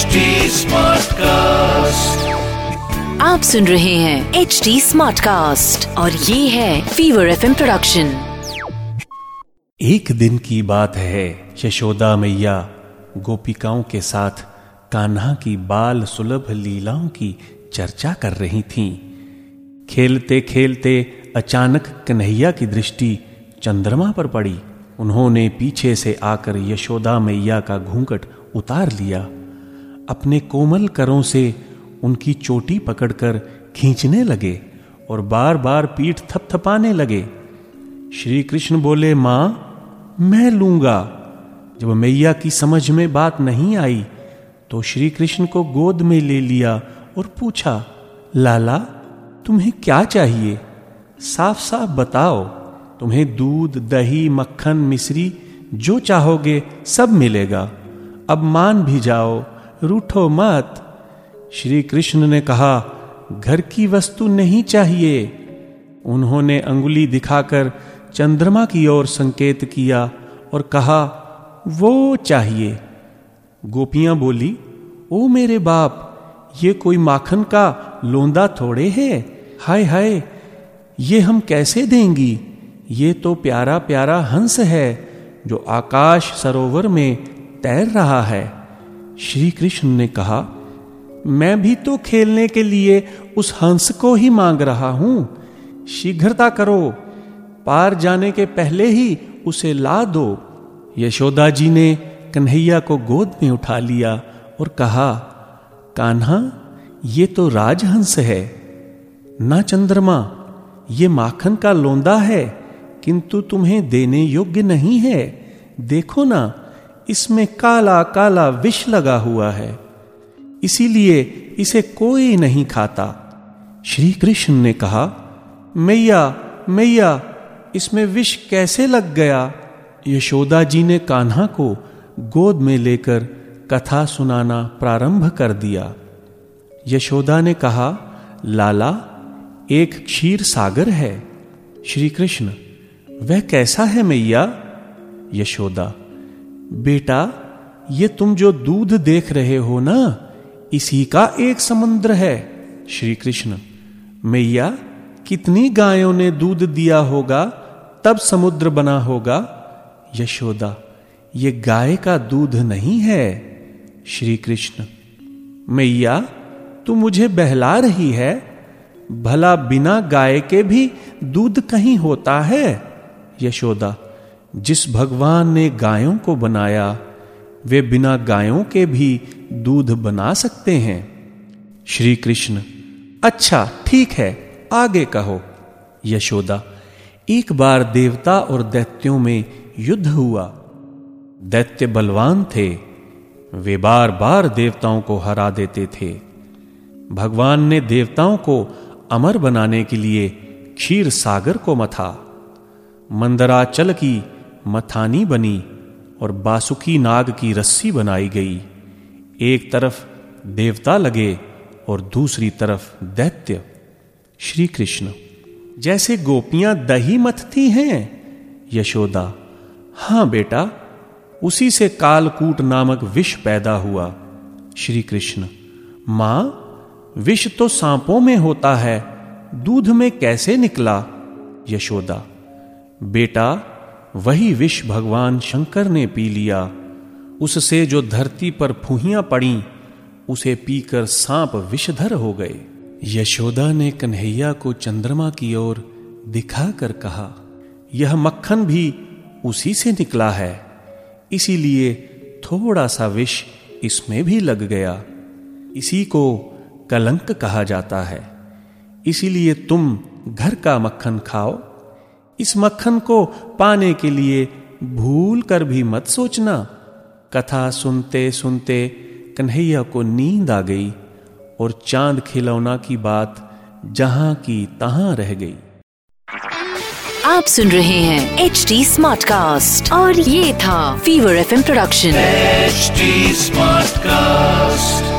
HD smart cast. आप सुन रहे हैं HD स्मार्ट कास्ट और ये है फीवर FM प्रोडक्शन। एक दिन की बात है, यशोदा मैया गोपिकाओं के साथ कान्हा की बाल सुलभ लीलाओं की चर्चा कर रही थीं। खेलते खेलते अचानक कन्हैया की दृष्टि चंद्रमा पर पड़ी। उन्होंने पीछे से आकर यशोदा मैया का घूंघट उतार लिया, अपने कोमल करों से उनकी चोटी पकड़कर खींचने लगे और बार बार पीठ थपथपाने लगे। श्री कृष्ण बोले, माँ मैं लूंगा। जब मैया की समझ में बात नहीं आई तो श्री कृष्ण को गोद में ले लिया और पूछा, लाला तुम्हें क्या चाहिए? साफ साफ बताओ, तुम्हें दूध दही मक्खन मिश्री जो चाहोगे सब मिलेगा। अब मान भी जाओ, रूठो मत। श्री कृष्ण ने कहा, घर की वस्तु नहीं चाहिए। उन्होंने अंगुली दिखाकर चंद्रमा की ओर संकेत किया और कहा, वो चाहिए। गोपियां बोली, ओ मेरे बाप, ये कोई माखन का लोंदा थोड़े है। हाय हाय, ये हम कैसे देंगी? ये तो प्यारा प्यारा हंस है जो आकाश सरोवर में तैर रहा है। श्री कृष्ण ने कहा, मैं भी तो खेलने के लिए उस हंस को ही मांग रहा हूं। शीघ्रता करो, पार जाने के पहले ही उसे ला दो। यशोदा जी ने कन्हैया को गोद में उठा लिया और कहा, कान्हा ये तो राजहंस है ना चंद्रमा, ये माखन का लोंदा है किंतु तुम्हें देने योग्य नहीं है। देखो ना, इसमें काला काला विष लगा हुआ है, इसीलिए इसे कोई नहीं खाता। श्री कृष्ण ने कहा, मैया मैया, इसमें विष कैसे लग गया? यशोदा जी ने कान्हा को गोद में लेकर कथा सुनाना प्रारंभ कर दिया। यशोदा ने कहा, लाला एक क्षीर सागर है। श्री कृष्ण, वह कैसा है मैया? यशोदा, बेटा ये तुम जो दूध देख रहे हो ना, इसी का एक समुद्र है। श्री कृष्ण, मैया कितनी गायों ने दूध दिया होगा तब समुद्र बना होगा। यशोदा, ये गाय का दूध नहीं है। श्री कृष्ण, मैया तू मुझे बहला रही है, भला बिना गाय के भी दूध कहीं होता है? यशोदा, जिस भगवान ने गायों को बनाया वे बिना गायों के भी दूध बना सकते हैं। श्री कृष्ण, अच्छा ठीक है, आगे कहो। यशोदा, एक बार देवता और दैत्यों में युद्ध हुआ। दैत्य बलवान थे, वे बार बार देवताओं को हरा देते थे। भगवान ने देवताओं को अमर बनाने के लिए क्षीर सागर को मथा। मंदराचल की मथानी बनी और बासुकी नाग की रस्सी बनाई गई। एक तरफ देवता लगे और दूसरी तरफ दैत्य। श्री कृष्ण, जैसे गोपियां दही मथती हैं। यशोदा, हाँ बेटा, उसी से कालकूट नामक विष पैदा हुआ। श्री कृष्ण, माँ विष तो सांपों में होता है, दूध में कैसे निकला? यशोदा, बेटा वही विष भगवान शंकर ने पी लिया। उससे जो धरती पर फुहियां पड़ी उसे पीकर सांप विषधर हो गए। यशोदा ने कन्हैया को चंद्रमा की ओर दिखाकर कहा, यह मक्खन भी उसी से निकला है, इसीलिए थोड़ा सा विष इसमें भी लग गया। इसी को कलंक कहा जाता है, इसीलिए तुम घर का मक्खन खाओ। इस मक्खन को पाने के लिए भूल कर भी मत सोचना। कथा सुनते सुनते कन्हैया को नींद आ गई और चांद खिलौना की बात जहां की तहां रह गई। आप सुन रहे हैं HD स्मार्ट कास्ट और ये था fever FM production. HD smart cast.